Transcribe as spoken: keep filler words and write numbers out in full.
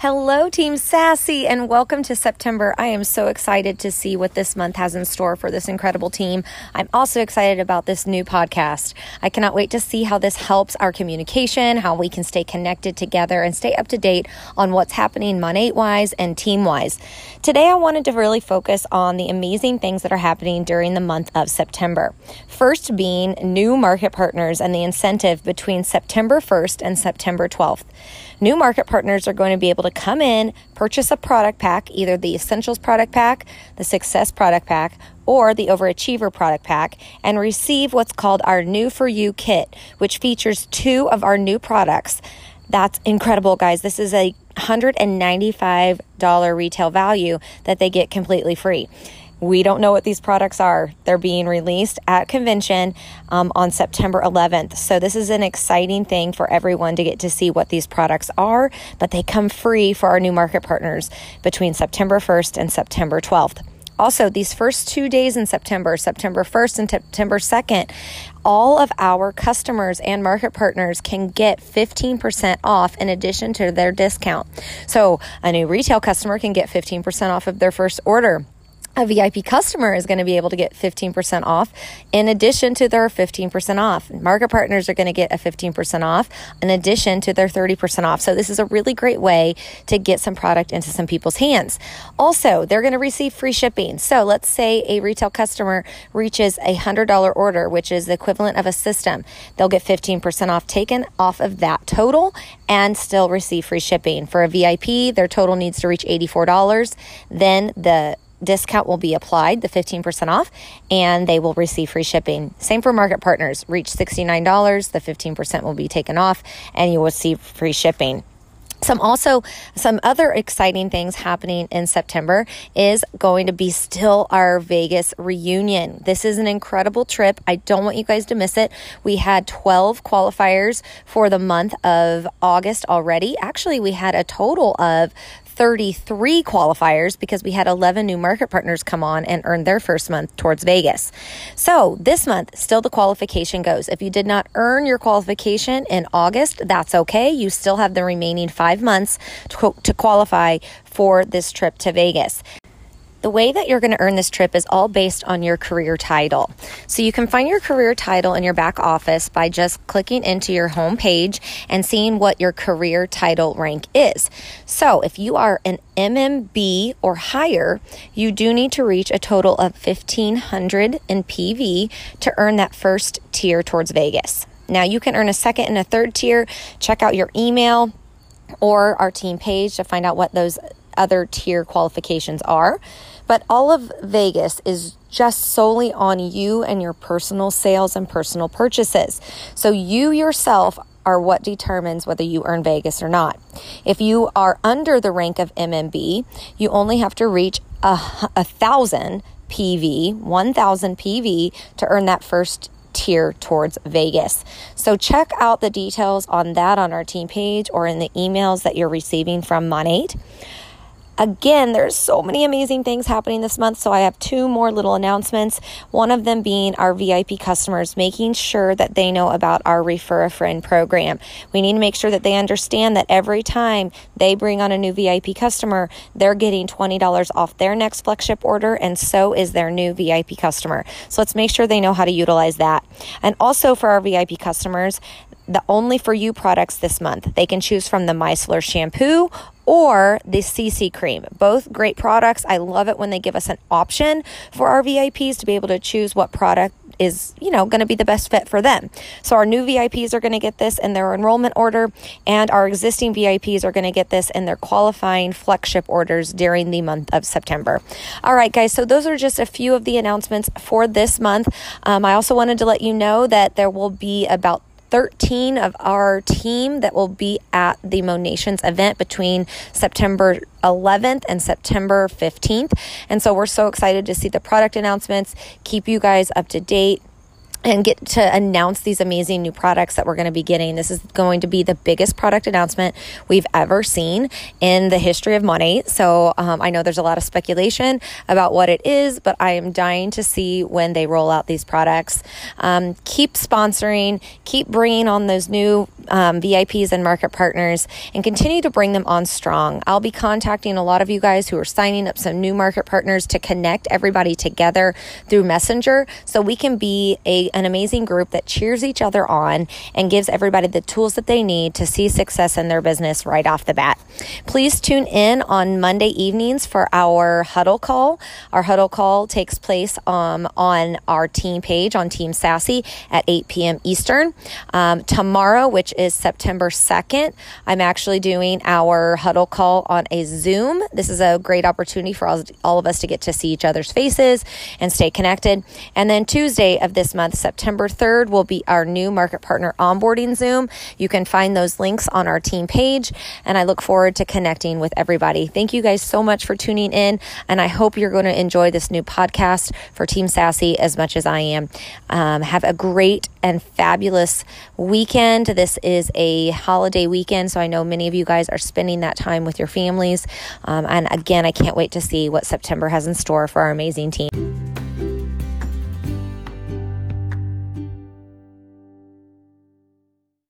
Hello Team Sassy and welcome to September. I am so excited to see what this month has in store for this incredible team. I'm also excited about this new podcast. I cannot wait to see how this helps our communication, how we can stay connected together and stay up to date on what's happening Monate-wise and team-wise. Today I wanted to really focus on the amazing things that are happening during the month of September. First being new market partners and the incentive between September first and September twelfth. New market partners are going to be able to come in, purchase a product pack, either the Essentials product pack, the Success product pack, or the Overachiever product pack, and receive what's called our New For You kit, which features two of our new products. That's incredible, guys. This is a one hundred ninety-five dollars retail value that they get completely free. We don't know what these products are. They're being released at convention um, on September eleventh. So this is an exciting thing for everyone to get to see what these products are, but they come free for our new market partners between September first and September twelfth. Also, these first two days in September, September first and September second, all of our customers and market partners can get fifteen percent off in addition to their discount. So a new retail customer can get fifteen percent off of their first order. A V I P customer is going to be able to get fifteen percent off in addition to their fifteen percent off. Market partners are going to get a fifteen percent off in addition to their thirty percent off. So this is a really great way to get some product into some people's hands. Also, they're going to receive free shipping. So let's say a retail customer reaches a one hundred dollars order, which is the equivalent of a system. They'll get fifteen percent off taken off of that total and still receive free shipping. For a V I P, their total needs to reach eighty-four dollars. Then the discount will be applied, the fifteen percent off, and they will receive free shipping. Same for market partners. Reach sixty-nine dollars, the fifteen percent will be taken off, and you will receive free shipping. Some also, some other exciting things happening in September is going to be still our Vegas reunion. This is an incredible trip. I don't want you guys to miss it. We had twelve qualifiers for the month of August already. Actually, we had a total of thirty-three qualifiers because we had eleven new market partners come on and earn their first month towards Vegas. So this month, still the qualification goes. If you did not earn your qualification in August, that's okay. You still have the remaining five months to, to qualify for this trip to Vegas. The way that you're going to earn this trip is all based on your career title. So you can find your career title in your back office by just clicking into your home page and seeing what your career title rank is. So if you are an M M B or higher, you do need to reach a total of fifteen hundred in P V to earn that first tier towards Vegas. Now you can earn a second and a third tier. Check out your email or our team page to find out what those other tier qualifications are, but all of Vegas is just solely on you and your personal sales and personal purchases. So you yourself are what determines whether you earn Vegas or not. If you are under the rank of M M B, you only have to reach a, a thousand P V, one thousand P V to earn that first tier towards Vegas. So check out the details on that on our team page or in the emails that you're receiving from Monate. Again, there's so many amazing things happening this month, so I have two more little announcements. One of them being our V I P customers, making sure that they know about our Refer a Friend program. We need to make sure that they understand that every time they bring on a new V I P customer, they're getting twenty dollars off their next Flexship order, and so is their new V I P customer. So let's make sure they know how to utilize that. And also for our V I P customers, the Only For You products this month. They can choose from the micellar shampoo or the C C cream. Both great products. I love it when they give us an option for our V I Ps to be able to choose what product is, you know, going to be the best fit for them. So our new V I Ps are going to get this in their enrollment order, and our existing V I Ps are going to get this in their qualifying Flexship orders during the month of September. All right, guys, so those are just a few of the announcements for this month. Um, I also wanted to let you know that there will be about thirteen of our team that will be at the Monations event between September eleventh and September fifteenth. And so we're so excited to see the product announcements, keep you guys up to date. and get to announce these amazing new products that we're going to be getting. This is going to be the biggest product announcement we've ever seen in the history of Monet. So um, I know there's a lot of speculation about what it is, but I am dying to see when they roll out these products. Um, keep sponsoring, keep bringing on those new um, V I Ps and market partners, and continue to bring them on strong. I'll be contacting a lot of you guys who are signing up some new market partners to connect everybody together through Messenger, so we can be a an amazing group that cheers each other on and gives everybody the tools that they need to see success in their business right off the bat. Please tune in on Monday evenings for our huddle call. Our huddle call takes place um, on our team page on Team Sassy at eight p.m. Eastern. Um, tomorrow, which is September second, I'm actually doing our huddle call on a Zoom. This is a great opportunity for all, all of us to get to see each other's faces and stay connected. And then Tuesday of this month, September third, will be our new market partner onboarding Zoom. You can find those links on our team page, and I look forward to connecting with everybody. Thank you guys so much for tuning in, and I hope you're going to enjoy this new podcast for Team Sassy as much as I am. Um, have a great and fabulous weekend. This is a holiday weekend, so I know many of you guys are spending that time with your families. Um, and again, I can't wait to see what September has in store for our amazing team.